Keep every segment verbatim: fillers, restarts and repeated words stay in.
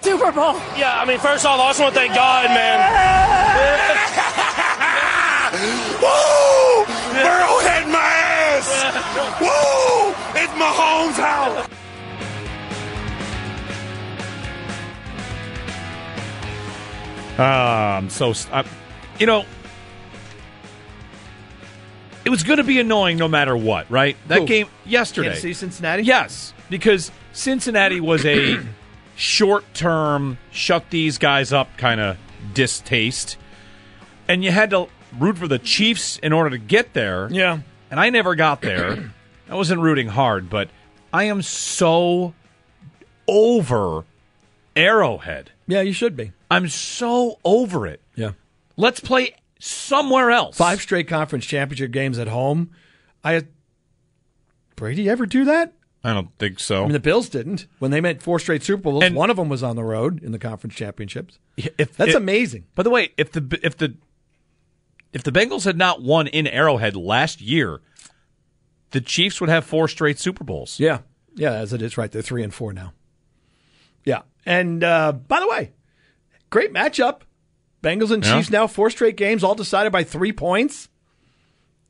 Super Bowl. Yeah, I mean, first off, I just want to thank God, man. Woo! Arrowhead in my ass! Woo! It's Mahomes' house! Um, so, uh, you know, it was going to be annoying no matter what, right? That Ooh. game yesterday. Kansas City, Cincinnati? Yes, because Cincinnati was a... short-term, shut these guys up kind of distaste. And you had to root for the Chiefs in order to get there. Yeah. And I never got there. I wasn't rooting hard, but I am so over Arrowhead. Yeah, you should be. I'm so over it. Yeah. Let's play somewhere else. Five straight conference championship games at home. I Brady ever do that? I don't think so. I mean, the Bills didn't. When they made four straight Super Bowls, and one of them was on the road in the conference championships. If, That's if, amazing. By the way, if the if the if the Bengals had not won in Arrowhead last year, the Chiefs would have four straight Super Bowls. Yeah, yeah, as it is right. They're three and four now. Yeah, and uh, by the way, great matchup. Bengals and Chiefs yeah. now four straight games, all decided by three points.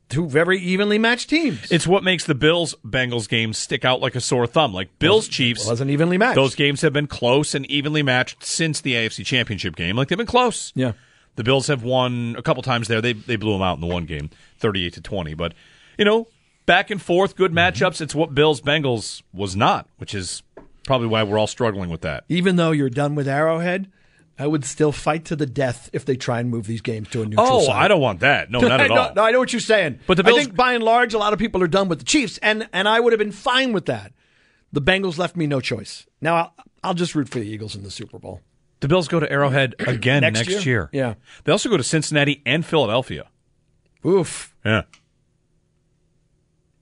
Two very evenly matched teams. It's what makes the Bills-Bengals games stick out like a sore thumb. Like Bills-Chiefs, wasn't evenly matched. Those games have been close and evenly matched since the A F C Championship game. Like, they've been close. Yeah. The Bills have won a couple times there. They they blew them out in the one game, thirty-eight to twenty. But, you know, back and forth, good matchups. Mm-hmm. It's what Bills-Bengals was not, which is probably why we're all struggling with that. Even though you're done with Arrowhead, I would still fight to the death if they try and move these games to a neutral oh, site. Oh, I don't want that. No, not at all. No, no, I know what you're saying. But the Bills- I think by and large, a lot of people are done with the Chiefs, and, and I would have been fine with that. The Bengals left me no choice. Now, I'll, I'll just root for the Eagles in the Super Bowl. The Bills go to Arrowhead again next, next year? year. Yeah. They also go to Cincinnati and Philadelphia. Oof. Yeah.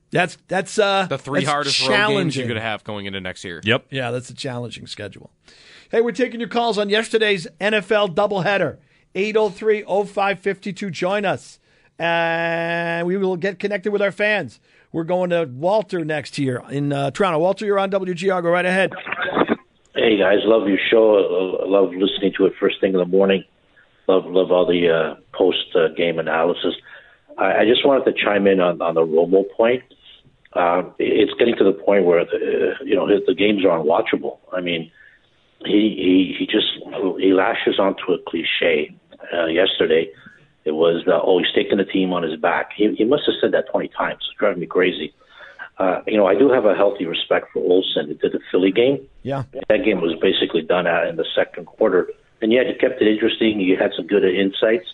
That's that's uh, the three that's hardest road games you're going to have going into next year. Yep. Yeah, that's a challenging schedule. Hey, we're taking your calls on yesterday's N F L doubleheader. eight oh three, oh five five two. Join us. And uh, we will get connected with our fans. We're going to Walter next here in uh, Toronto. Walter, you're on W G R. Go right ahead. Hey, guys. Love your show. I love listening to it first thing in the morning. Love love all the uh, post-game uh, analysis. I, I just wanted to chime in on, on the Romo point. Uh, it's getting to the point where, the, uh, you know, the games are unwatchable. I mean, he he he just he lashes onto a cliche. Uh, yesterday, it was, uh, oh, he's taking the team on his back. He, he must have said that twenty times. It's driving me crazy. Uh, you know, I do have a healthy respect for Olsen. He did the Philly game. Yeah. That game was basically done out in the second quarter. And yet, he kept it interesting. He had some good insights.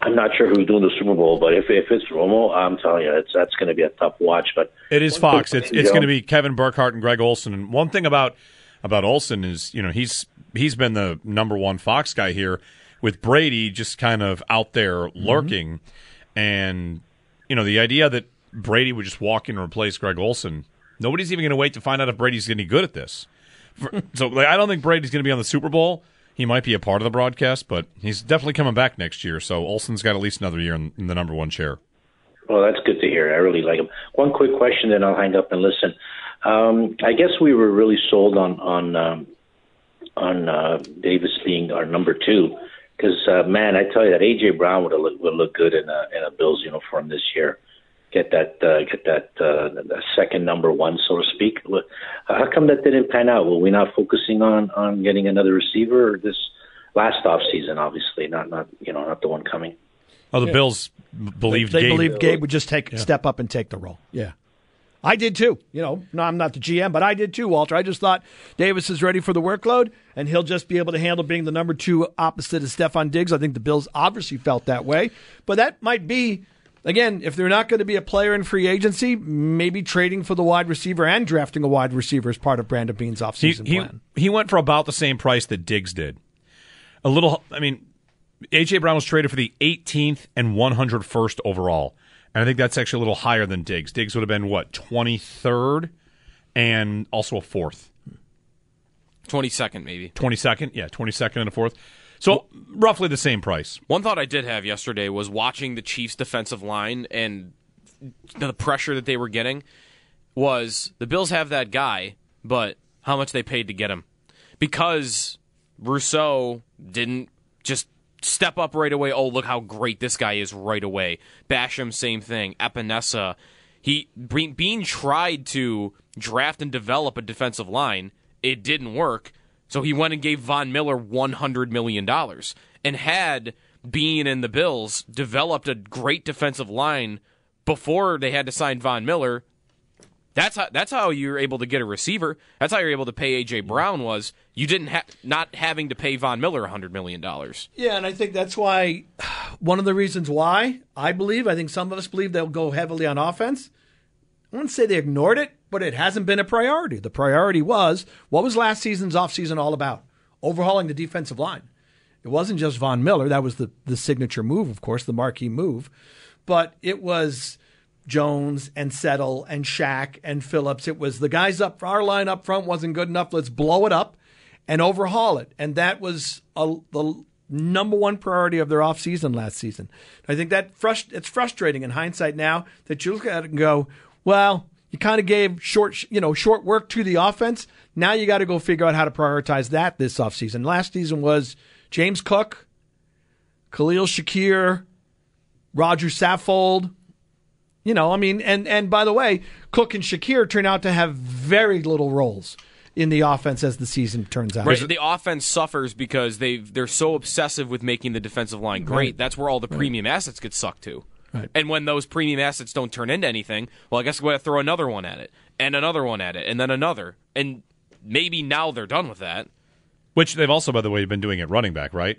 I'm not sure who's doing the Super Bowl, but if if it's Romo, I'm telling you, it's, that's going to be a tough watch. But it is Fox. Thing, it's it's going to be Kevin Burkhardt and Greg Olsen. And one thing about about Olsen is, you know, he's he's been the number one Fox guy here with Brady just kind of out there lurking. Mm-hmm. And, you know, the idea that Brady would just walk in and replace Greg Olsen, nobody's even going to wait to find out if Brady's any good at this. For, so like, I don't think Brady's going to be on the Super Bowl. He might be a part of the broadcast, but he's definitely coming back next year. So Olsen's got at least another year in, in the number one chair. Well, that's good to hear. I really like him. One quick question, then I'll hang up and listen. Um, I guess we were really sold on on um, on uh, Davis being our number two because, uh, man, I tell you that A J Brown would look, would look good in a in a Bills uniform this year. get that uh, get that uh, second number one, so to speak. How come that didn't pan out? Were we not focusing on, on getting another receiver or this last offseason, obviously, not not you know not the one coming? Oh, the yeah. Bills believed they, they Gabe. believed Gabe would just take yeah. step up and take the role. Yeah. I did too. You know, no, I'm not the G M, but I did too, Walter. I just thought Davis is ready for the workload, and he'll just be able to handle being the number two opposite of Stephon Diggs. I think the Bills obviously felt that way. But that might be, again, if they're not going to be a player in free agency, maybe trading for the wide receiver and drafting a wide receiver is part of Brandon Beane's offseason he, he, plan. He went for about the same price that Diggs did. A little, I mean, A J. Brown was traded for the eighteenth and one hundred first overall. And I think that's actually a little higher than Diggs. Diggs would have been, what, twenty-third and also a fourth? twenty-second, maybe. twenty-second, yeah, twenty-second and a fourth. So well, roughly the same price. One thought I did have yesterday was watching the Chiefs' defensive line and the pressure that they were getting was the Bills have that guy, but how much they paid to get him. Because Rousseau didn't just step up right away. Oh, look how great this guy is right away. Basham, same thing. Epinesa. He Bean tried to draft and develop a defensive line. It didn't work. So he went and gave Von Miller one hundred million dollars. And had Bean and the Bills developed a great defensive line before they had to sign Von Miller, that's how that's how you're able to get a receiver. That's how you're able to pay A J. Brown was you didn't ha- not having to pay Von Miller one hundred million dollars. Yeah, and I think that's why one of the reasons why I believe, I think some of us believe they'll go heavily on offense. I wouldn't say they ignored it, but it hasn't been a priority. The priority was, what was last season's offseason all about? Overhauling the defensive line. It wasn't just Von Miller. That was the, the signature move, of course, the marquee move. But it was Jones and Settle and Shaq and Phillips. It was the guys up, our line up front wasn't good enough. Let's blow it up and overhaul it. And that was a, the number one priority of their offseason last season. I think that frust- it's frustrating in hindsight now that you look at it and go, well, you kind of gave short, you know, short work to the offense. Now you got to go figure out how to prioritize that this offseason. Last season was James Cook, Khalil Shakir, Roger Saffold. You know, I mean, and, and by the way, Cook and Shakir turn out to have very little roles in the offense as the season turns out. Right. The offense suffers because they they're so obsessive with making the defensive line great. Right. That's where all the premium right. assets get sucked to. Right. And when those premium assets don't turn into anything, well, I guess we're going to throw another one at it and another one at it and then another. And maybe now they're done with that. Which they've also, by the way, been doing at running back, right?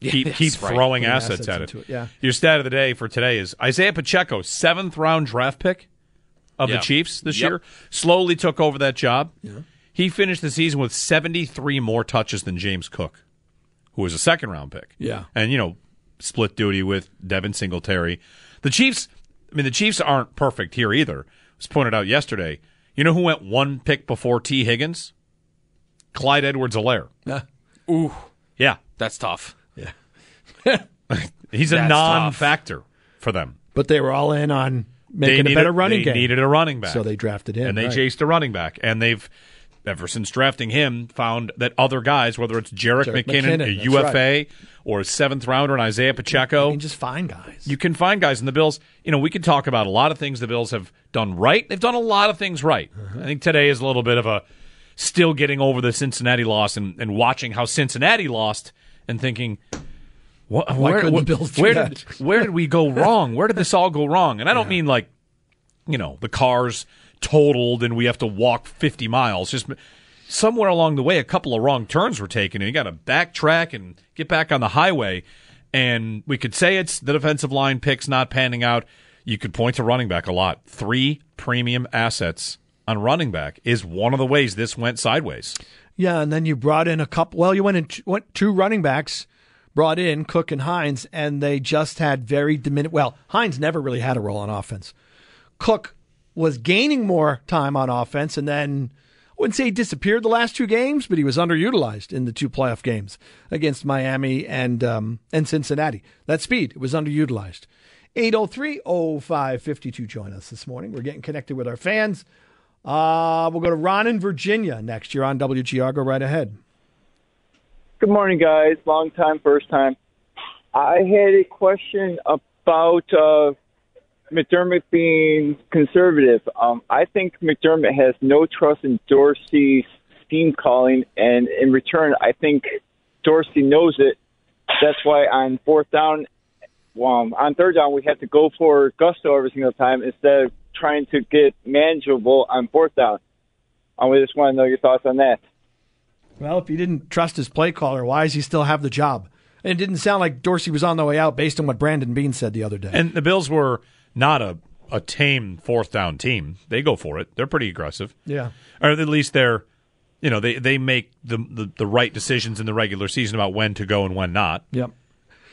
Yeah, keep keep throwing right. assets, assets at it. it yeah. Your stat of the day for today is Isaiah Pacheco, seventh round draft pick of yeah. the Chiefs this yep. year, slowly took over that job. Yeah. He finished the season with seventy-three more touches than James Cook, who was a second round pick. Yeah. And, you know, split duty with Devin Singletary. The Chiefs, I mean, the Chiefs aren't perfect here either. It was pointed out yesterday. You know who went one pick before T. Higgins? Clyde Edwards-Helaire. Uh, Ooh. Yeah. That's tough. Yeah, he's a non-factor for them. But they were all in on making needed, a better running they game. They needed a running back. So they drafted him. And they right. chased a running back. And they've, ever since drafting him, found that other guys, whether it's Jerick McKinnon, McKinnon, a U F A, right. or a seventh-rounder, an Isaiah Pacheco. You can just find guys. You can find guys. And the Bills, you know, we can talk about a lot of things the Bills have done right. They've done a lot of things right. Uh-huh. I think today is a little bit of a still getting over the Cincinnati loss and, and watching how Cincinnati lost and thinking, What, where, where, where, did, where did we go wrong? Where did this all go wrong? And I don't yeah. mean like, you know, the car's totaled and we have to walk fifty miles. Just somewhere along the way, a couple of wrong turns were taken, and you got to backtrack and get back on the highway. And we could say it's the defensive line picks not panning out. You could point to running back a lot. Three premium assets on running back is one of the ways this went sideways. Yeah, and then you brought in a couple. Well, you went in went two running backs. Brought in Cook and Hines, and they just had very diminished. Well, Hines never really had a role on offense. Cook was gaining more time on offense, and then I wouldn't say he disappeared the last two games, but he was underutilized in the two playoff games against Miami and um, and Cincinnati. That speed was underutilized. eight oh three oh five five two. Join us this morning. We're getting connected with our fans. Uh, we'll go to Ron in Virginia next year on W G R. Go right ahead. Good morning, guys. Long time, first time. I had a question about uh, McDermott being conservative. Um, I think McDermott has no trust in Dorsey's scheme calling, and in return, I think Dorsey knows it. That's why on fourth down, um, on third down, we have to go for gusto every single time instead of trying to get manageable on fourth down. Um, we just want to know your thoughts on that. Well, if he didn't trust his play caller, why does he still have the job? It didn't sound like Dorsey was on the way out based on what Brandon Beane said the other day. And the Bills were not a, a tame fourth down team. They go for it. They're pretty aggressive. Yeah. Or at least they're, you know, they, they make the, the the right decisions in the regular season about when to go and when not. Yep.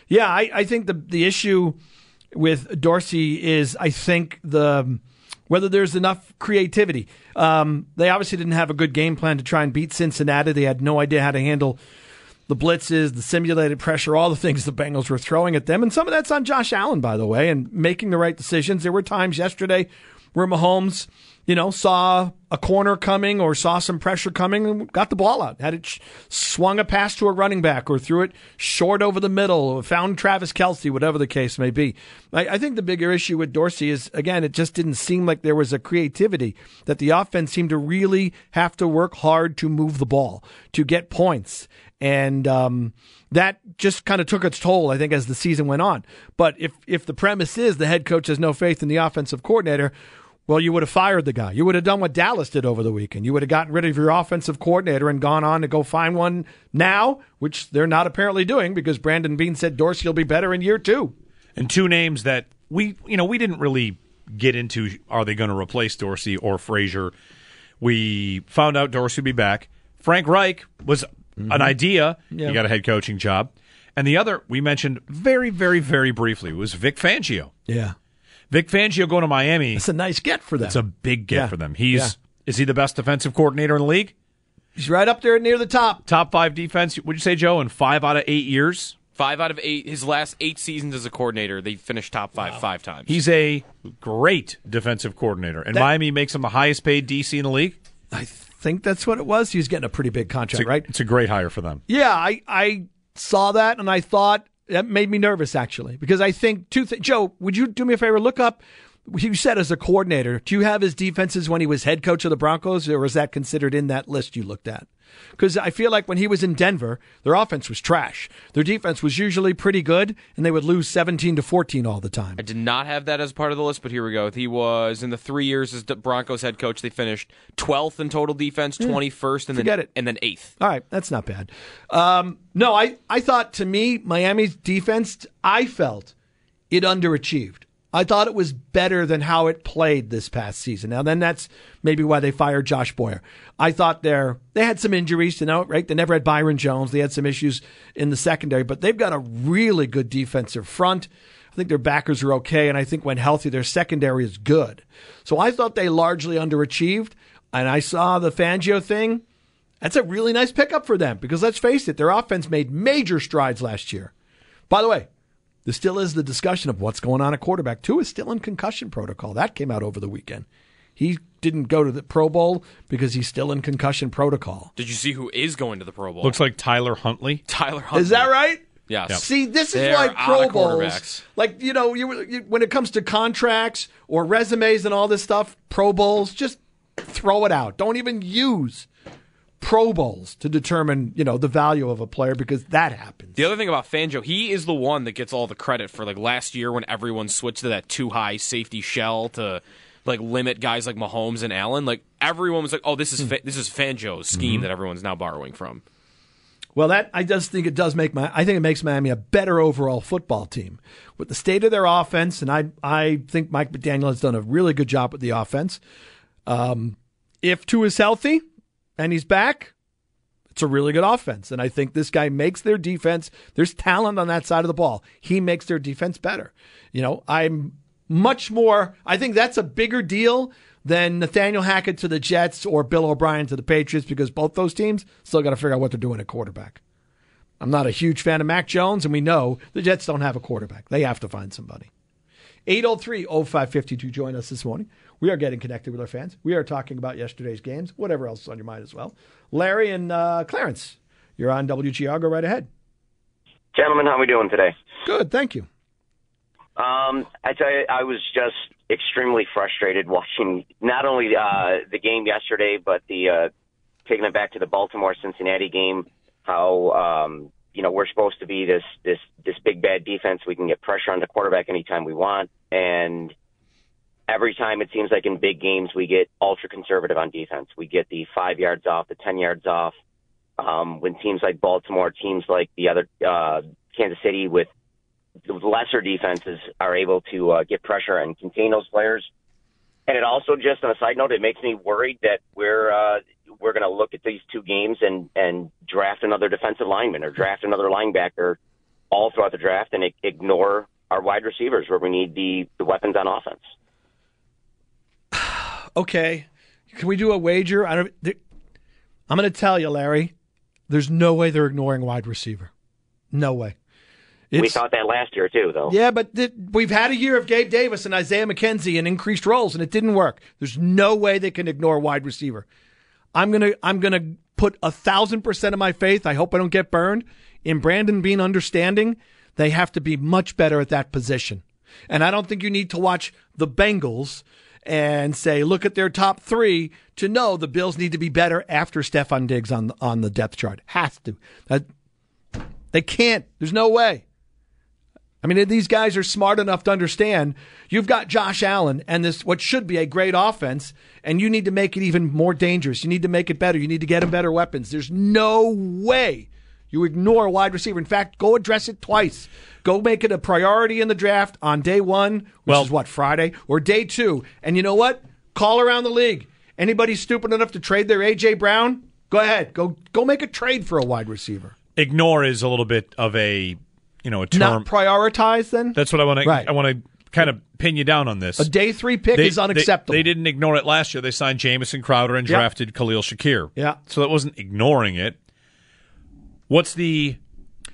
Yeah, I, I think the the issue with Dorsey is I think the whether there's enough creativity. Um, they obviously didn't have a good game plan to try and beat Cincinnati. They had no idea how to handle the blitzes, the simulated pressure, all the things the Bengals were throwing at them. And some of that's on Josh Allen, by the way, and making the right decisions. There were times yesterday where Mahomes, you know, saw a corner coming or saw some pressure coming and got the ball out. Had it sh- swung a pass to a running back or threw it short over the middle or found Travis Kelce, whatever the case may be. I, I think the bigger issue with Dorsey is, again, it just didn't seem like there was a creativity, that the offense seemed to really have to work hard to move the ball, to get points. And um, that just kind of took its toll, I think, as the season went on. But if if the premise is the head coach has no faith in the offensive coordinator, well, you would have fired the guy. You would have done what Dallas did over the weekend. You would have gotten rid of your offensive coordinator and gone on to go find one now, which they're not apparently doing because Brandon Beane said Dorsey will be better in year two. And two names that we, you know, we didn't really get into, are they going to replace Dorsey or Frazier? We found out Dorsey would be back. Frank Reich was... Mm-hmm. An idea, yeah. You got a head coaching job. And the other we mentioned very, very, very briefly was Vic Fangio. Yeah. Vic Fangio going to Miami. That's a nice get for them. It's a big get yeah. for them. He's yeah. Is he the best defensive coordinator in the league? He's right up there near the top. Top five defense, would you say, Joe, in five out of eight years? Five out of eight. His last eight seasons as a coordinator, they finished top five wow. five times. He's a great defensive coordinator. And that, Miami makes him the highest paid D C in the league? I think. think that's what it was. He's getting a pretty big contract, it's a, right? It's a great hire for them. Yeah, I, I saw that, and I thought that made me nervous, actually, because I think two things. Joe, would you do me a favor? Look up, you said as a coordinator, do you have his defenses when he was head coach of the Broncos, or was that considered in that list you looked at? Because I feel like when he was in Denver, their offense was trash. Their defense was usually pretty good, and they would lose seventeen to fourteen all the time. I did not have that as part of the list, but here we go. He was, in the three years as Broncos head coach, they finished twelfth in total defense, twenty-first, and, Forget then, it. and then eighth. All right, that's not bad. Um, no, I, I thought, to me, Miami's defense, I felt it underachieved. I thought it was better than how it played this past season. Now, then that's maybe why they fired Josh Boyer. I thought they're, they had some injuries to note, right? They never had Byron Jones. They had some issues in the secondary, but they've got a really good defensive front. I think their backers are okay, and I think when healthy, their secondary is good. So I thought they largely underachieved, and I saw the Fangio thing. That's a really nice pickup for them because, let's face it, their offense made major strides last year. By the way, there still is the discussion of what's going on at quarterback. Tua is still in concussion protocol. That came out over the weekend. He didn't go to the Pro Bowl because he's still in concussion protocol. Did you see who is going to the Pro Bowl? Looks like Tyler Huntley. Tyler Huntley. Is that right? Yeah. Yep. See, this is why like Pro Bowls, like, you know, you, you when it comes to contracts or resumes and all this stuff, Pro Bowls, just throw it out. Don't even use Pro Bowls to determine, you know, the value of a player because that happens. The other thing about Fangio, he is the one that gets all the credit for, like, last year when everyone switched to that too high safety shell to, like, limit guys like Mahomes and Allen. Like, everyone was like, "Oh, this is mm. fa- this is Fangio's scheme mm-hmm. that everyone's now borrowing from." Well, that I just think it does make my I think it makes Miami a better overall football team with the state of their offense, and I I think Mike McDaniel has done a really good job with the offense. Um, if Tua is healthy and he's back, it's a really good offense. And I think this guy makes their defense. There's talent on that side of the ball. He makes their defense better. You know, I'm much more, I think that's a bigger deal than Nathaniel Hackett to the Jets or Bill O'Brien to the Patriots because both those teams still got to figure out what they're doing at quarterback. I'm not a huge fan of Mac Jones, and we know the Jets don't have a quarterback. They have to find somebody. eight oh three oh five five two, join us this morning. We are getting connected with our fans. We are talking about yesterday's games, whatever else is on your mind as well. Larry and uh, Clarence, you're on W G R. Go right ahead. Gentlemen, how are we doing today? Good, thank you. Um, I tell you, I was just extremely frustrated watching not only uh, the game yesterday, but the uh, taking it back to the Baltimore-Cincinnati game. How um, you know we're supposed to be this this this big bad defense. We can get pressure on the quarterback anytime we want, and every time it seems like in big games we get ultra conservative on defense. We get the five yards off, the ten yards off. Um, when teams like Baltimore, teams like the other uh, Kansas City with lesser defenses are able to uh, get pressure and contain those players. And it also, just on a side note, it makes me worried that we're uh, we're going to look at these two games and, and draft another defensive lineman or draft another linebacker all throughout the draft and ignore our wide receivers where we need the, the weapons on offense. Okay. Can we do a wager? I don't, I'm going to tell you, Larry, there's no way they're ignoring wide receiver. No way. It's, we thought that last year, too, though. Yeah, but th- we've had a year of Gabe Davis and Isaiah McKenzie and increased roles, and it didn't work. There's no way they can ignore wide receiver. I'm going to I'm gonna put one thousand percent of my faith, I hope I don't get burned, in Brandon Beane understanding they have to be much better at that position. And I don't think you need to watch the Bengals and say, look at their top three to know the Bills need to be better after Stephon Diggs on the, on the depth chart. Has to. That, they can't. There's no way. I mean, these guys are smart enough to understand you've got Josh Allen and this what should be a great offense, and you need to make it even more dangerous. You need to make it better. You need to get them better weapons. There's no way you ignore a wide receiver. In fact, go address it twice. Go make it a priority in the draft on day one, which well, is what, Friday, or day two. And you know what? Call around the league. Anybody stupid enough to trade their A J Brown? Go ahead. Go go make a trade for a wide receiver. Ignore is a little bit of a... You know, a term. Not prioritize, then? That's what I want to right. I want to kind of pin you down on this. A day three pick they, is unacceptable. They, they didn't ignore it last year. They signed Jamison Crowder and yep. drafted Khalil Shakir. Yeah. So that wasn't ignoring it. What's the...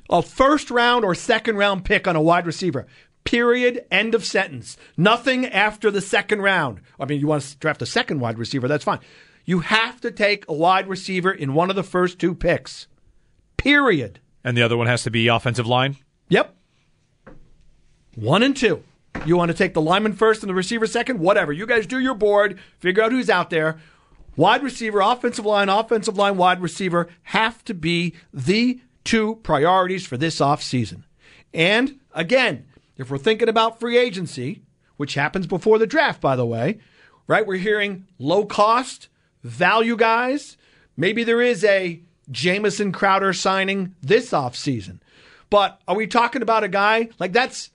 A first round or second round pick on a wide receiver. Period. End of sentence. Nothing after the second round. I mean, you want to draft a second wide receiver, that's fine. You have to take a wide receiver in one of the first two picks. Period. And the other one has to be offensive line? Yep. One and two. You want to take the lineman first and the receiver second? Whatever. You guys do your board. Figure out who's out there. Wide receiver, offensive line, offensive line, wide receiver have to be the two priorities for this offseason. And, again, if we're thinking about free agency, which happens before the draft, by the way, right? We're hearing low cost, value guys. Maybe there is a Jamison Crowder signing this offseason. But are we talking about a guy like that's,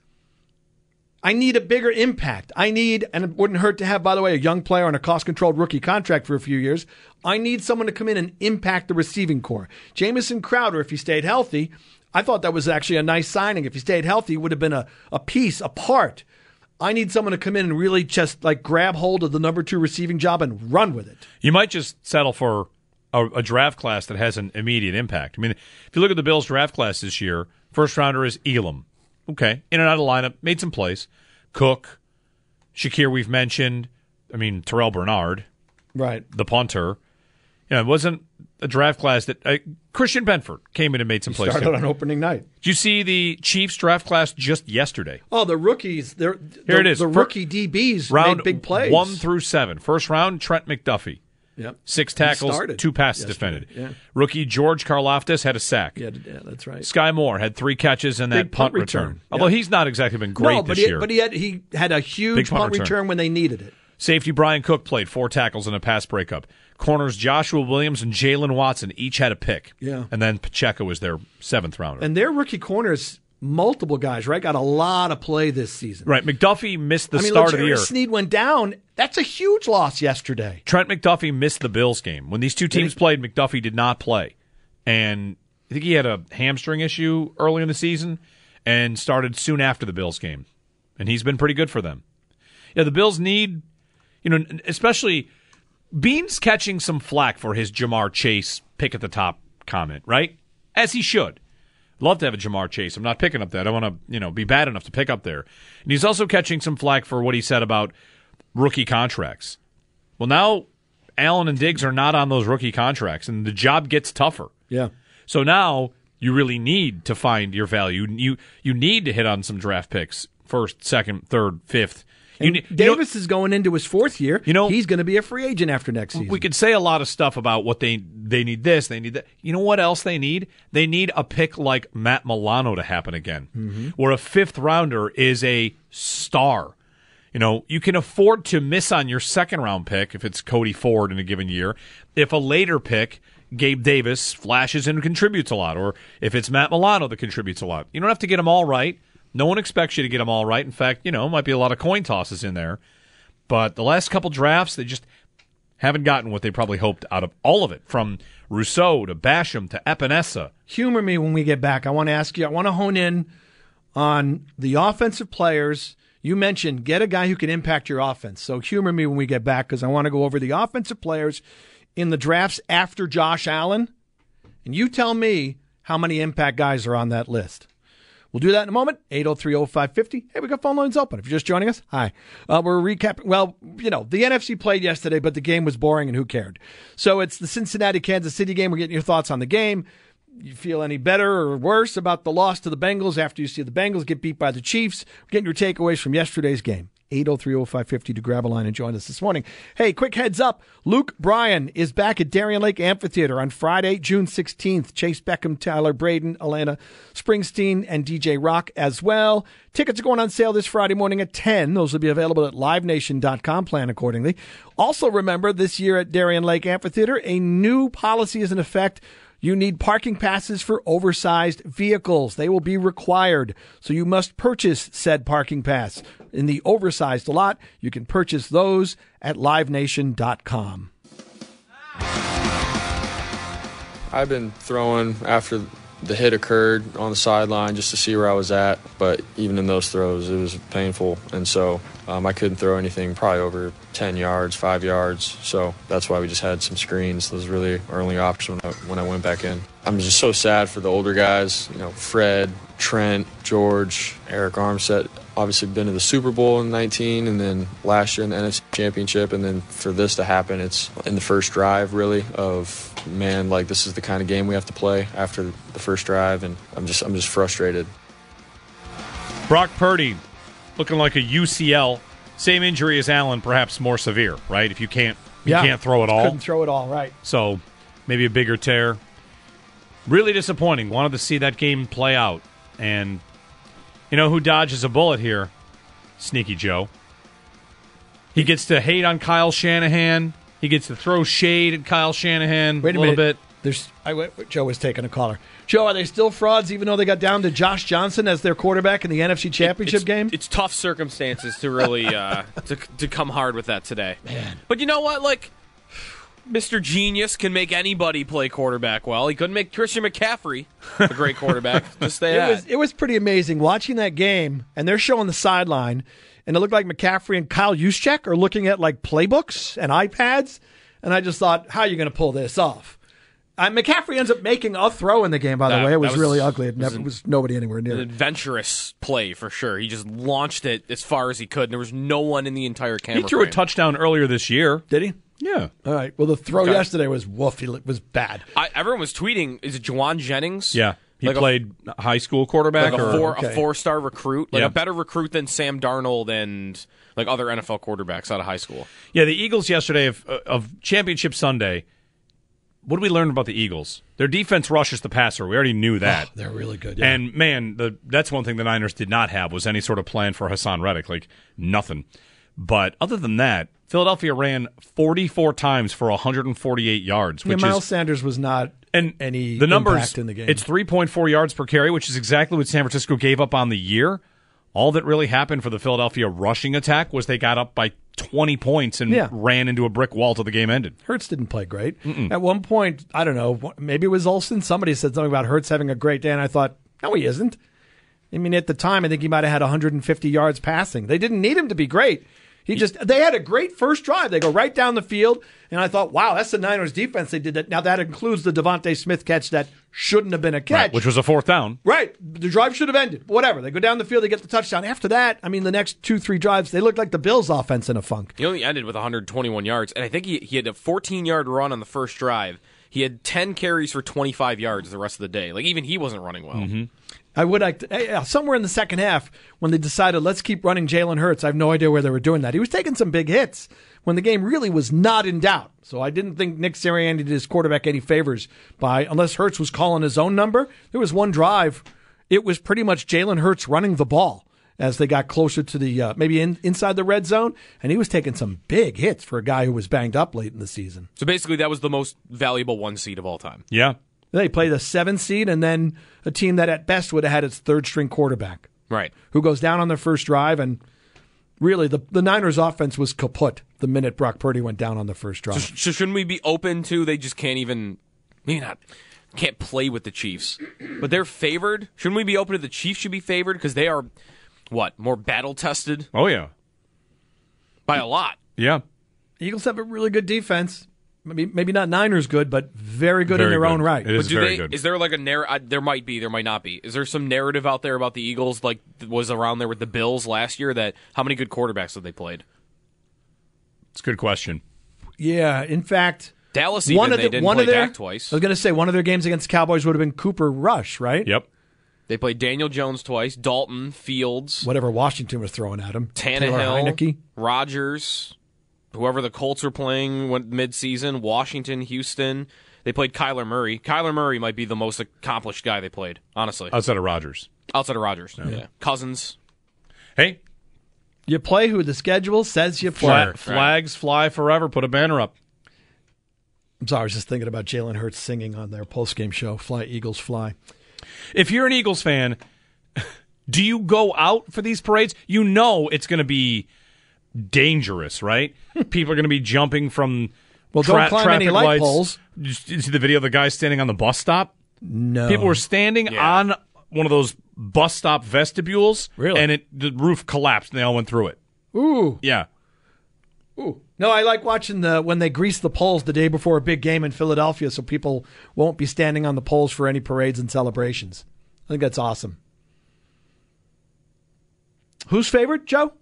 I need a bigger impact. I need, and it wouldn't hurt to have, by the way, a young player on a cost-controlled rookie contract for a few years. I need someone to come in and impact the receiving core. Jamison Crowder, if he stayed healthy, I thought that was actually a nice signing. If he stayed healthy, would have been a, a piece, a part. I need someone to come in and really just like grab hold of the number two receiving job and run with it. You might just settle for a, a draft class that has an immediate impact. I mean, if you look at the Bills' draft class this year, first rounder is Elam. Okay. In and out of lineup. Made some plays. Cook. Shakir, we've mentioned. I mean, Terrell Bernard. Right. The punter. You know, it wasn't a draft class that uh, Christian Benford came in and made some he plays. Started too. On opening night. Did you see the Chiefs draft class just yesterday? Oh, the rookies. They're, they're, Here it is. The rookie D Bs round made big plays. One through seven. First round, Trent McDuffie. Yep. Six tackles, two passes yesterday. defended. Yeah. Rookie George Karlaftis had a sack. Yeah, yeah, that's right. Sky Moore had three catches and that big punt, punt return. return. Yep. Although he's not exactly been great no, this he, year. But he had he had a huge big punt, punt return. return when they needed it. Safety Brian Cook played four tackles and a pass breakup. Corners Joshua Williams and Jalen Watson each had a pick. Yeah. And then Pacheco was their seventh rounder. And their rookie corners, multiple guys, right, got a lot of play this season. Right. McDuffie missed the I mean, start of the year. Sneed went down. That's a huge loss yesterday. Trent McDuffie missed the Bills game. When these two teams he, played, McDuffie did not play. And I think he had a hamstring issue early in the season and started soon after the Bills game. And he's been pretty good for them. Yeah, the Bills need, you know, especially Bean's catching some flack for his Jamar Chase pick at the top comment, right? As he should. Love to have a Jamar Chase. I'm not picking up that. I want to, you know, be bad enough to pick up there. And he's also catching some flack for what he said about rookie contracts. Well, now Allen and Diggs are not on those rookie contracts, and the job gets tougher. Yeah. So now you really need to find your value. You you need to hit on some draft picks first, second, third, fifth. You, you Davis know, is going into his fourth year. You know, he's going to be a free agent after next season. We could say a lot of stuff about what they they need this, they need that. You know what else they need? They need a pick like Matt Milano to happen again, mm-hmm. where a fifth rounder is a star. You know, you can afford to miss on your second round pick if it's Cody Ford in a given year. If a later pick, Gabe Davis, flashes and contributes a lot, or if it's Matt Milano that contributes a lot. You don't have to get them all right. No one expects you to get them all right. In fact, you know, might be a lot of coin tosses in there. But the last couple drafts, they just haven't gotten what they probably hoped out of all of it, from Rousseau to Basham to Epinesa. Humor me when we get back. I want to ask you, I want to hone in on the offensive players. You mentioned get a guy who can impact your offense. So humor me when we get back, because I want to go over the offensive players in the drafts after Josh Allen. And you tell me how many impact guys are on that list. We'll do that in a moment. eight oh three oh five fifty. Hey, we got phone lines open. If you're just joining us, hi. Uh, we're recapping. Well, you know, the N F C played yesterday, but the game was boring and who cared? So it's the Cincinnati-Kansas City game. We're getting your thoughts on the game. You feel any better or worse about the loss to the Bengals after you see the Bengals get beat by the Chiefs? We're getting your takeaways from yesterday's game. eight oh three oh five fifty to grab a line and join us this morning. Hey, quick heads up. Luke Bryan is back at Darien Lake Amphitheater on Friday, June sixteenth. Chase Beckham, Tyler Braden, Alana Springsteen, and D J Rock as well. Tickets are going on sale this Friday morning at ten. Those will be available at live nation dot com. Plan accordingly. Also remember, this year at Darien Lake Amphitheater, a new policy is in effect. You need parking passes for oversized vehicles. They will be required, so you must purchase said parking pass. In the oversized lot, you can purchase those at live nation dot com. I've been throwing after the hit occurred on the sideline just to see where I was at, but even in those throws, it was painful, and so um, I couldn't throw anything probably over ten yards, five yards, so that's why we just had some screens. Those were really our only option when I, when I went back in. I'm just so sad for the older guys, you know, Fred, Trent, George, Eric Armstead, obviously been to the Super Bowl in nineteen and then last year in the N F C Championship, and then for this to happen, it's in the first drive, really, of, man, like, this is the kind of game we have to play after the first drive, and I'm just I'm just frustrated. Brock Purdy looking like a U C L, same injury as Allen, perhaps more severe, right? If you can't you yeah. can't throw it all. Couldn't throw it all, right. So maybe a bigger tear. Really disappointing. Wanted to see that game play out. And you know who dodges a bullet here? Sneaky Joe. He gets to hate on Kyle Shanahan. He gets to throw shade at Kyle Shanahan Wait a, a little minute. bit. There's, I wait, Joe was taking a caller. Joe, are they still frauds even though they got down to Josh Johnson as their quarterback in the N F C Championship it's, game? It's tough circumstances to really uh, to, to come hard with that today. Man. But you know what? Like, Mister Genius can make anybody play quarterback well. He couldn't make Christian McCaffrey a great quarterback. Just stay at. It was, it was pretty amazing watching that game, and they're showing the sideline, and it looked like McCaffrey and Kyle Juszczyk are looking at, like, playbooks and iPads, and I just thought, how are you going to pull this off? Uh, McCaffrey ends up making a throw in the game, by the that, way. It was, was really ugly. It, never, was, an, it was nobody anywhere near an it. An adventurous play, for sure. He just launched it as far as he could, and there was no one in the entire camera. He threw frame. a touchdown earlier this year. Did he? Yeah. All right. Well, the throw okay. yesterday was woof. It was bad. I, everyone was tweeting, is it Juwan Jennings? Yeah. He like played a, high school quarterback. Like a, four, okay. a four-star recruit. Like yeah. a better recruit than Sam Darnold and like other N F L quarterbacks out of high school. Yeah, the Eagles yesterday of, of Championship Sunday, what did we learn about the Eagles? Their defense rushes the passer. We already knew that. Oh, they're really good. Yeah. And, man, the, that's one thing the Niners did not have was any sort of plan for Hassan Reddick. Like, nothing. But other than that, Philadelphia ran forty-four times for one hundred forty-eight yards. Which yeah, Miles is, Sanders was not and any the numbers, impact in the game. It's three point four yards per carry, which is exactly what San Francisco gave up on the year. All that really happened for the Philadelphia rushing attack was they got up by twenty points and yeah. ran into a brick wall till the game ended. Hurts didn't play great. Mm-mm. At one point, I don't know, maybe it was Olsen. Somebody said something about Hurts having a great day, and I thought, no, he isn't. I mean, at the time, I think he might have had one hundred fifty yards passing. They didn't need him to be great. He just They had a great first drive. They go right down the field, and I thought, wow, that's the Niners defense. They did that. Now, that includes the Devontae Smith catch that shouldn't have been a catch. Right, which was a fourth down. Right. The drive should have ended. Whatever. They go down the field. They get the touchdown. After that, I mean, the next two, three drives, they looked like the Bills' offense in a funk. He only ended with one hundred twenty-one yards, and I think he, he had a fourteen-yard run on the first drive. He had ten carries for twenty-five yards the rest of the day. Like, even he wasn't running well. Mm-hmm. I would like to, somewhere in the second half when they decided let's keep running Jalen Hurts. I have no idea where they were doing that. He was taking some big hits when the game really was not in doubt. So I didn't think Nick Sirianni did his quarterback any favors by unless Hurts was calling his own number. There was one drive, it was pretty much Jalen Hurts running the ball as they got closer to the uh, maybe in, inside the red zone, and he was taking some big hits for a guy who was banged up late in the season. So basically, that was the most valuable one seed of all time. Yeah. They played a seven seed and then a team that at best would have had its third-string quarterback. Right. Who goes down on their first drive, and really the, the Niners' offense was kaput the minute Brock Purdy went down on the first drive. So, so shouldn't we be open to they just can't even – maybe not – can't play with the Chiefs, but they're favored? Shouldn't we be open to the Chiefs should be favored because they are – what, more battle-tested? Oh, yeah. By a lot. Yeah. Eagles have a really good defense. Maybe, maybe not Niners good, but very good very in their good. own right. It but is do very they, good. Is there like a narrative? There might be. There might not be. Is there some narrative out there about the Eagles like was around there with the Bills last year that how many good quarterbacks have they played? It's a good question. Yeah. In fact, Dallas even, one of the, they didn't one play of their, Dak twice. I was going to say, one of their games against the Cowboys would have been Cooper Rush, right? Yep. They played Daniel Jones twice, Dalton, Fields. Whatever Washington was throwing at him. Tannehill, Rodgers, whoever the Colts were playing midseason, Washington, Houston. They played Kyler Murray. Kyler Murray might be the most accomplished guy they played, honestly. Outside of Rodgers. Outside of Rodgers, yeah. yeah. Cousins. Hey. You play who the schedule says you play. Flag, flags right. fly forever. Put a banner up. I'm sorry, I was just thinking about Jalen Hurts singing on their postgame show, Fly Eagles Fly. If you're an Eagles fan, do you go out for these parades? You know it's going to be dangerous, right? People are going to be jumping from well, tra- don't climb traffic any light lights. Poles. Did you see the video of the guy standing on the bus stop? No. People were standing yeah. on one of those bus stop vestibules, really? and it, the roof collapsed, and they all went through it. Ooh. Yeah. Ooh. No, I like watching the when they grease the poles the day before a big game in Philadelphia so people won't be standing on the poles for any parades and celebrations. I think that's awesome. Who's favored, Joe?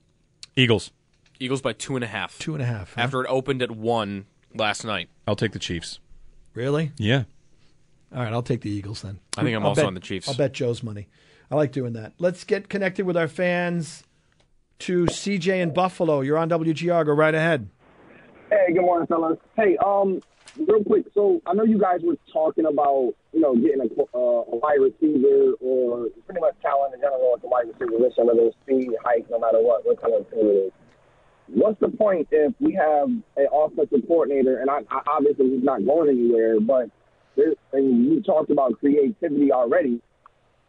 Eagles. Eagles by two and a half. Two and a half. Huh? After it opened at one last night. I'll take the Chiefs. Really? Yeah. All right, I'll take the Eagles then. I think I'm I'll also bet, on the Chiefs. I'll bet Joe's money. I like doing that. Let's get connected with our fans to C J in Buffalo. You're on W G R. Go right ahead. Hey, good morning, fellas. Hey, um, real quick. So I know you guys were talking about, you know, getting a, uh, a wide receiver or pretty much talent in general at the wide receiver position, whether it's speed, height, no matter what, what kind of team it is. What's the point if we have an offensive coordinator, and I, I, obviously he's not going anywhere, but there's, and you talked about creativity already.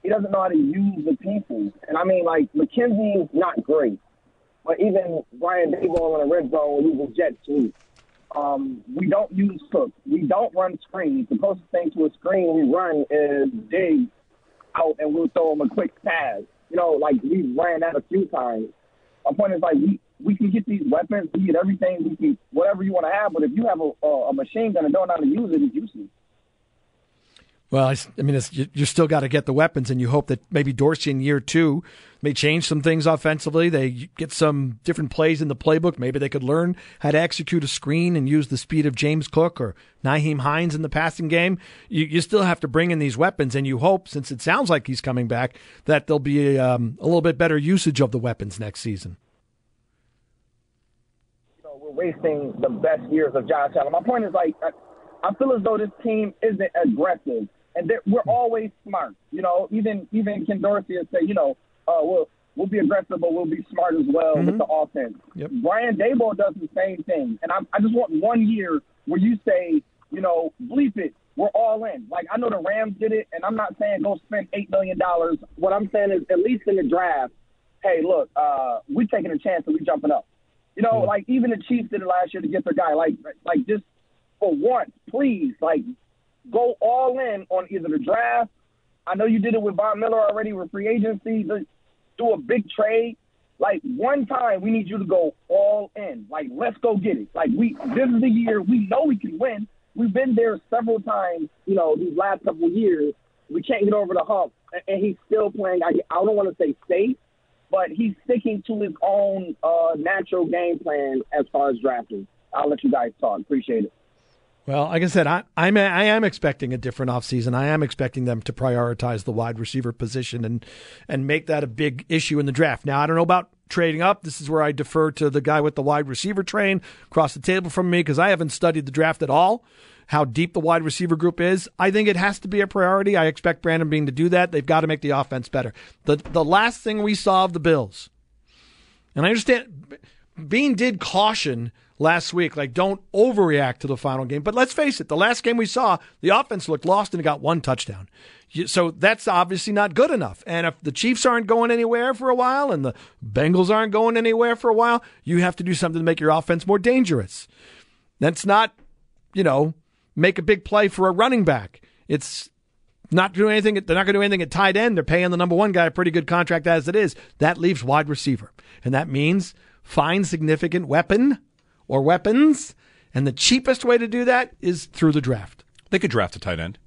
He doesn't know how to use the pieces. And I mean, like, McKenzie's not great. But even Brian Daboll in the red zone, we was jet sweep. Um, we don't use Cook. We don't run screens. The closest thing to a screen we run is Diggs out, and we'll throw him a quick pass. You know, like, we ran that a few times. My point is, like, we, we can get these weapons. We get everything. We can whatever you want to have. But if you have a, a machine gun and don't know how to use it, it's useless. Well, I, I mean, it's, you, you still got to get the weapons, and you hope that maybe Dorsey in year two may change some things offensively. They get some different plays in the playbook. Maybe they could learn how to execute a screen and use the speed of James Cook or Nyheim Hines in the passing game. You, you still have to bring in these weapons, and you hope, since it sounds like he's coming back, that there'll be um, a little bit better usage of the weapons next season. You know, we're wasting the best years of Josh Allen. My point is, like, I, I feel as though this team isn't aggressive. And we're always smart, you know. Even even Ken Dorsey would say, you know, uh, we'll we'll be aggressive, but we'll be smart as well mm-hmm. with the offense. Yep. Brian Daboll does the same thing, and I, I just want one year where you say, you know, bleep it, we're all in. Like, I know the Rams did it, and I'm not saying go spend eight million dollars. What I'm saying is, at least in the draft, hey, look, uh, we're taking a chance and we're jumping up. You know, mm-hmm. like even the Chiefs did it last year to get their guy. Like like just for once, please, like. Go all in on either the draft. I know you did it with Von Miller already with free agency. Do a big trade. Like, one time, we need you to go all in. Like, let's go get it. Like, we this is the year we know we can win. We've been there several times, you know, these last couple of years. We can't get over the hump. And he's still playing, I don't want to say safe, but he's sticking to his own uh, natural game plan as far as drafting. I'll let you guys talk. Appreciate it. Well, like I said, I, I'm I am expecting a different offseason. I am expecting them to prioritize the wide receiver position and and make that a big issue in the draft. Now, I don't know about trading up. This is where I defer to the guy with the wide receiver train across the table from me, because I haven't studied the draft at all, how deep the wide receiver group is. I think it has to be a priority. I expect Brandon Beane to do that. They've got to make the offense better. The the last thing we saw of the Bills, and I understand Beane did caution last week, like, don't overreact to the final game. But let's face it, the last game we saw, the offense looked lost and got one touchdown. So that's obviously not good enough. And if the Chiefs aren't going anywhere for a while and the Bengals aren't going anywhere for a while, you have to do something to make your offense more dangerous. That's not, you know, make a big play for a running back. It's not doing anything. They're not going to do anything at tight end. They're paying the number one guy a pretty good contract as it is. That leaves wide receiver. And that means find significant weapon or weapons, and the cheapest way to do that is through the draft. They could draft a tight end.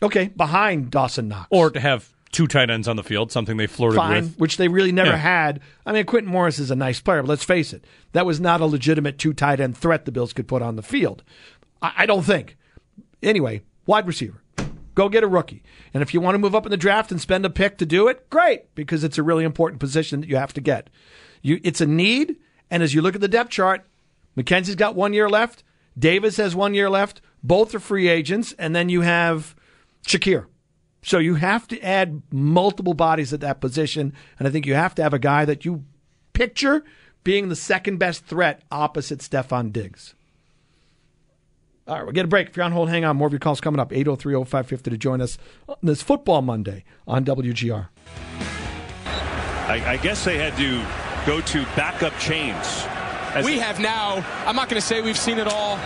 Okay, behind Dawson Knox. Or to have two tight ends on the field, something they flirted Fine, with. Which they really never yeah. had. I mean, Quentin Morris is a nice player, but let's face it, that was not a legitimate two-tight end threat the Bills could put on the field. I, I don't think. Anyway, wide receiver. Go get a rookie. And if you want to move up in the draft and spend a pick to do it, great, because it's a really important position that you have to get. You, it's a need, and as you look at the depth chart, McKenzie's got one year left. Davis has one year left. Both are free agents. And then you have Shakir. So you have to add multiple bodies at that position. And I think you have to have a guy that you picture being the second best threat opposite Stephon Diggs. All right, we'll get a break. If you're on hold, hang on. More of your calls coming up. eight oh three oh five five oh to join us on this Football Monday on W G R. I, I guess they had to go to backup chains. As we have now, I'm not going to say we've seen it all,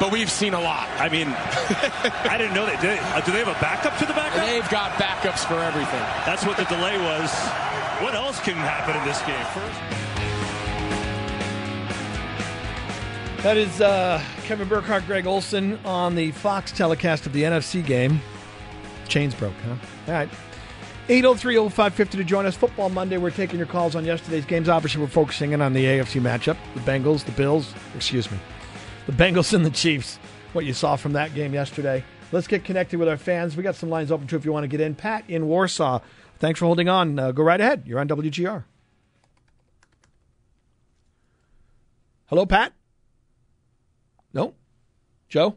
but we've seen a lot. I mean, I didn't know that. Do they, do they have a backup to the backup? They've got backups for everything. That's what the delay was. What else can happen in this game? First, that is uh, Kevin Burkhardt, Greg Olsen on the Fox telecast of the N F C game. Chains broke, huh? All right. eight oh three oh five five oh to join us. Football Monday, we're taking your calls on yesterday's games. Obviously, we're focusing in on the A F C matchup. The Bengals, the Bills, excuse me, the Bengals and the Chiefs, what you saw from that game yesterday. Let's get connected with our fans. We got some lines open, too, if you want to get in. Pat in Warsaw, thanks for holding on. Uh, go right ahead. You're on W G R. Hello, Pat? No? Joe?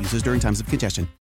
users during times of congestion.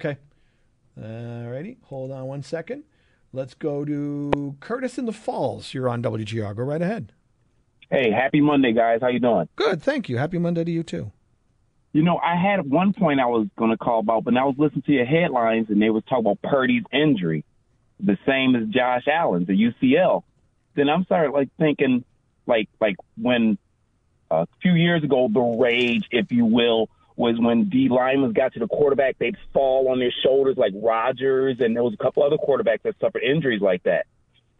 Okay. Alrighty, hold on one second. Let's go to Curtis in the Falls. You're on W G R. Go right ahead. Hey, happy Monday, guys. How you doing? Good, thank you. Happy Monday to you, too. You know, I had one point I was going to call about, but I was listening to your headlines, and they was talking about Purdy's injury, the same as Josh Allen's, the U C L. Then I'm started like thinking, like, like when uh, a few years ago, the rage, if you will, was when D linemen got to the quarterback, they'd fall on their shoulders like Rodgers, and there was a couple other quarterbacks that suffered injuries like that.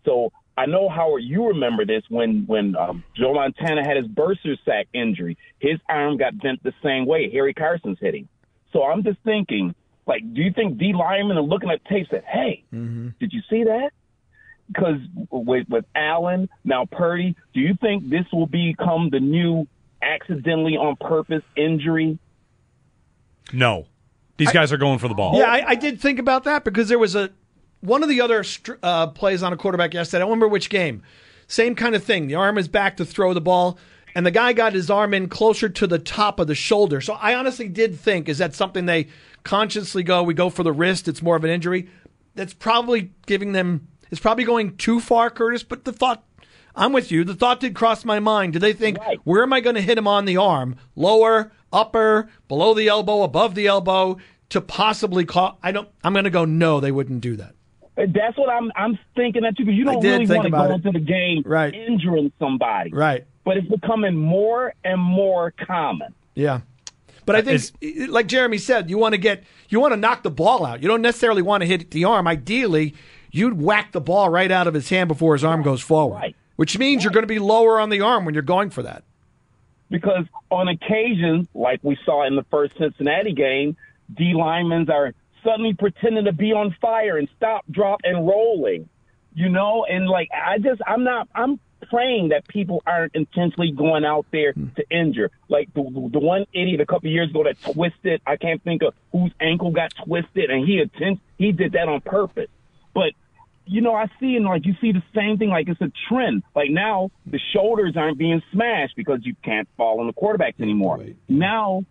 So I know, Howard, you remember this when, when um, Joe Montana had his burster sack injury. His arm got bent the same way. Harry Carson's hitting. So I'm just thinking, like, do you think D linemen are looking at tapes that, hey, mm-hmm. did you see that? Because with, with Allen, now Purdy, do you think this will become the new accidentally on purpose injury? No. These guys I, are going for the ball. Yeah, I, I did think about that because there was a one of the other uh, plays on a quarterback yesterday. I don't remember which game. Same kind of thing. The arm is back to throw the ball, and the guy got his arm in closer to the top of the shoulder. So I honestly did think, is that something they consciously go, we go for the wrist, it's more of an injury? That's probably giving them – it's probably going too far, Curtis, but the thought – I'm with you. The thought did cross my mind. Do they think, right. where am I going to hit him on the arm? Lower – upper, below the elbow, above the elbow, to possibly call. I don't. I'm going to go. No, they wouldn't do that. That's what I'm. I'm thinking that too, because you don't really want to go into the game right. injuring somebody. Right. But it's becoming more and more common. Yeah. But I think, it's, like Jeremy said, you want to get, you want to knock the ball out. You don't necessarily want to hit the arm. Ideally, you'd whack the ball right out of his hand before his arm goes forward, right. which means right. you're going to be lower on the arm when you're going for that. Because on occasion, like we saw in the first Cincinnati game, D linemen are suddenly pretending to be on fire and stop, drop, and rolling, you know? And, like, I just – I'm not – I'm praying that people aren't intentionally going out there to injure. Like, the, the one idiot a couple of years ago that twisted – I can't think of whose ankle got twisted, and he he did that on purpose. But – you know, I see, and like you see the same thing, like it's a trend. Like now, the shoulders aren't being smashed because you can't fall on the quarterbacks anymore. Right. Now,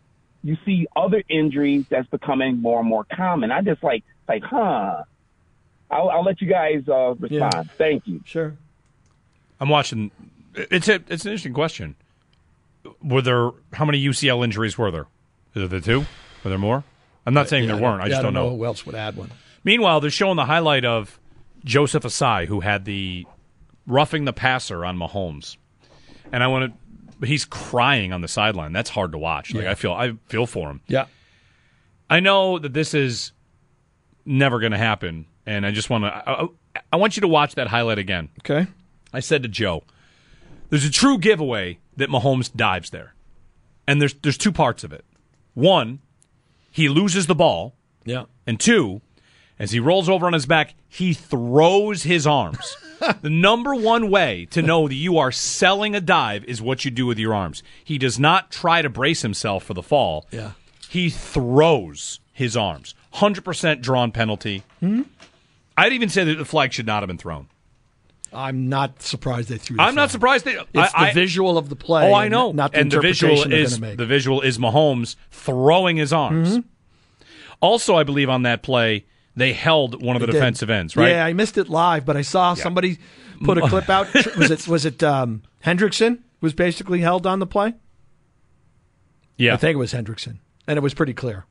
you see other injuries that's becoming more and more common. I just like, like, huh. I'll, I'll let you guys uh, respond. Yeah. Thank you. Sure. I'm watching. It's a, it's an interesting question. Were there, how many U C L injuries were there? Is it the two? Were there more? I'm not saying yeah, there weren't. I, I just don't, don't know. know who else would add one. Meanwhile, they're showing the highlight of Joseph Asai, who had the roughing the passer on Mahomes, and I want to—he's crying on the sideline. That's hard to watch. Like yeah. I feel, I feel for him. Yeah, I know that this is never going to happen, and I just want to—I I want you to watch that highlight again. Okay. I said to Joe, "There's a true giveaway that Mahomes dives there, and there's there's two parts of it. One, he loses the ball. Yeah, and two." As he rolls over on his back, he throws his arms. The number one way to know that you are selling a dive is what you do with your arms. He does not try to brace himself for the fall. Yeah. He throws his arms. one hundred percent drawn penalty. Hmm? I'd even say that the flag should not have been thrown. I'm not surprised they threw the I'm flag. not surprised they... It's I, the visual I, of the play. Oh, I know. Not the and interpretation the visual is, make. The visual is Mahomes throwing his arms. Mm-hmm. Also, I believe on that play, they held one of they the did. defensive ends, right? Yeah, I missed it live, but I saw yeah. somebody put a clip out. Was it was it um, Hendrickson was basically held on the play? Yeah. I think it was Hendrickson, and it was pretty clear.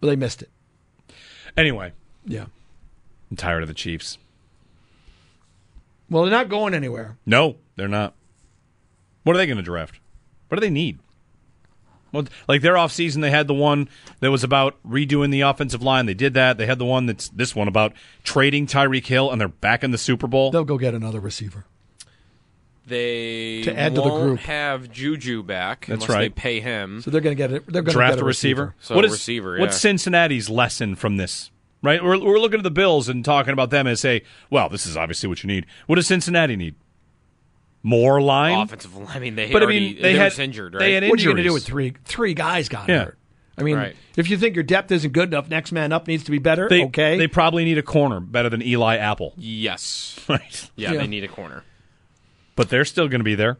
But they missed it. Anyway. Yeah. I'm tired of the Chiefs. Well, they're not going anywhere. No, they're not. What are they going to draft? What do they need? Well, like their offseason, they had the one that was about redoing the offensive line. They did that. They had the one that's this one about trading Tyreek Hill, and they're back in the Super Bowl. They'll go get another receiver. They to add won't to the group. have Juju back that's unless right. they pay him. So they're going to get it. They're going to draft get a receiver. receiver. So what is, receiver yeah. What's Cincinnati's lesson from this? Right, we're we're looking at the Bills and talking about them and say, well, this is obviously what you need. What does Cincinnati need? More line, offensive line. I mean, they but already, I mean they, they had injured. Right? They had what are you going to do with three three guys got yeah. hurt? I mean, right. if you think your depth isn't good enough, next man up needs to be better. They, okay, they probably need a corner better than Eli Apple. Yes, right. Yeah, yeah. They need a corner, but they're still going to be there.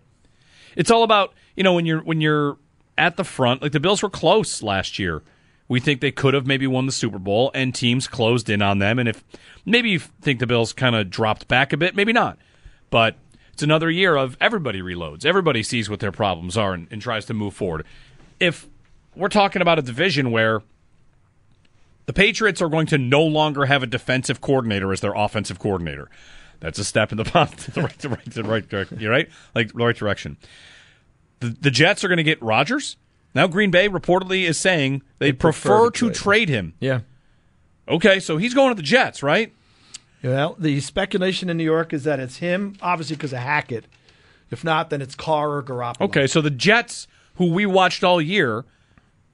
It's all about you know when you're when you're at the front. Like the Bills were close last year. We think they could have maybe won the Super Bowl, and teams closed in on them. And if maybe you think the Bills kind of dropped back a bit, maybe not. But it's another year of everybody reloads. Everybody sees what their problems are and, and tries to move forward. If we're talking about a division where the Patriots are going to no longer have a defensive coordinator as their offensive coordinator, that's a step in the, the right, the right, the right direction. You're right, like the right direction. The, the Jets are going to get Rodgers. Now Green Bay reportedly is saying they, they prefer, prefer to trade, to trade him. Yeah. Okay, so he's going to the Jets, right? Well, the speculation in New York is that it's him, obviously because of Hackett. If not, then it's Carr or Garoppolo. Okay, so the Jets, who we watched all year,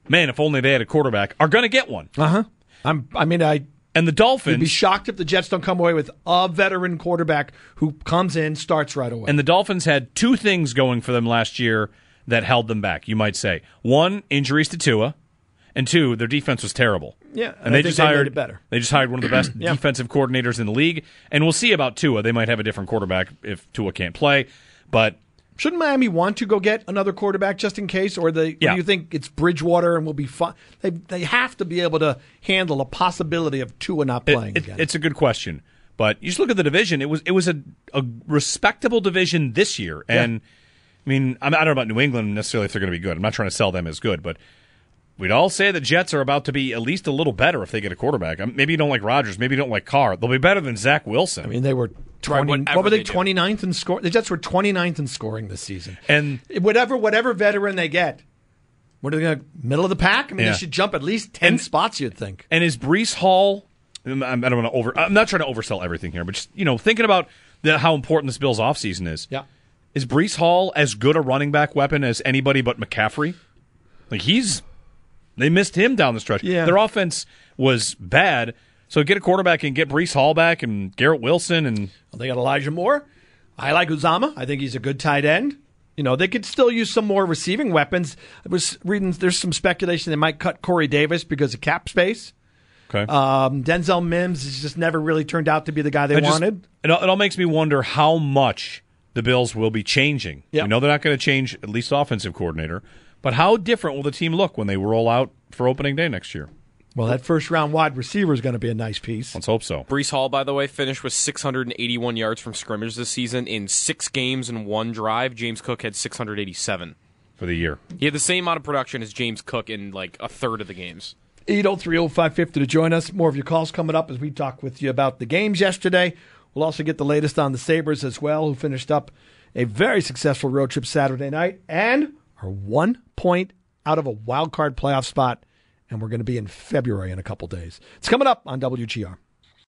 man, if only they had a quarterback, are going to get one. Uh-huh. I'm, I mean, I... And the Dolphins... You'd be shocked if the Jets don't come away with a veteran quarterback who comes in, starts right away. And the Dolphins had two things going for them last year that held them back, you might say. One, injuries to Tua, and two, their defense was terrible. Yeah, and, and they just they hired made it better. They just hired one of the best yeah. defensive coordinators in the league, and we'll see about Tua. They might have a different quarterback if Tua can't play, but shouldn't Miami want to go get another quarterback just in case, or they yeah. do you think it's Bridgewater and we'll be fine? They they have to be able to handle a possibility of Tua not playing it, it, again. It's a good question, but you just look at the division. It was it was a, a respectable division this year, and. Yeah. I mean, I don't know about New England necessarily if they're going to be good. I'm not trying to sell them as good, but we'd all say the Jets are about to be at least a little better if they get a quarterback. Maybe you don't like Rodgers. Maybe you don't like Carr. They'll be better than Zach Wilson. I mean, they were twenty, what were they, they twenty-ninth in scoring? The Jets were twenty-ninth in scoring this season. And whatever whatever veteran they get, what are they going to, middle of the pack? I mean, yeah. they should jump at least ten and, spots, you'd think. And is Breece Hall, I don't want to over, I'm not trying to oversell everything here, but just, you know, thinking about the, how important this Bills offseason is. Yeah. Is Breece Hall as good a running back weapon as anybody but McCaffrey? Like he's, they missed him down the stretch. Yeah. Their offense was bad, so get a quarterback and get Breece Hall back and Garrett Wilson and well, they got Elijah Moore. I like Uzama. I think he's a good tight end. You know they could still use some more receiving weapons. I was reading. There's some speculation they might cut Corey Davis because of cap space. Okay. Um, Denzel Mims has just never really turned out to be the guy they I wanted. Just, it, all, it all makes me wonder how much the Bills will be changing. Yep. We know they're not going to change at least offensive coordinator, but how different will the team look when they roll out for opening day next year? Well, that first-round wide receiver is going to be a nice piece. Let's hope so. Breece Hall, by the way, finished with six hundred eighty-one yards from scrimmage this season in six games and one drive. James Cook had six hundred eighty-seven. For the year. He had the same amount of production as James Cook in like a third of the games. eight oh three oh five fifty to join us. More of your calls coming up as we talk with you about the games yesterday. We'll also get the latest on the Sabres as well, who finished up a very successful road trip Saturday night and are one point out of a wild card playoff spot, and we're going to be in February in a couple days. It's coming up on W G R.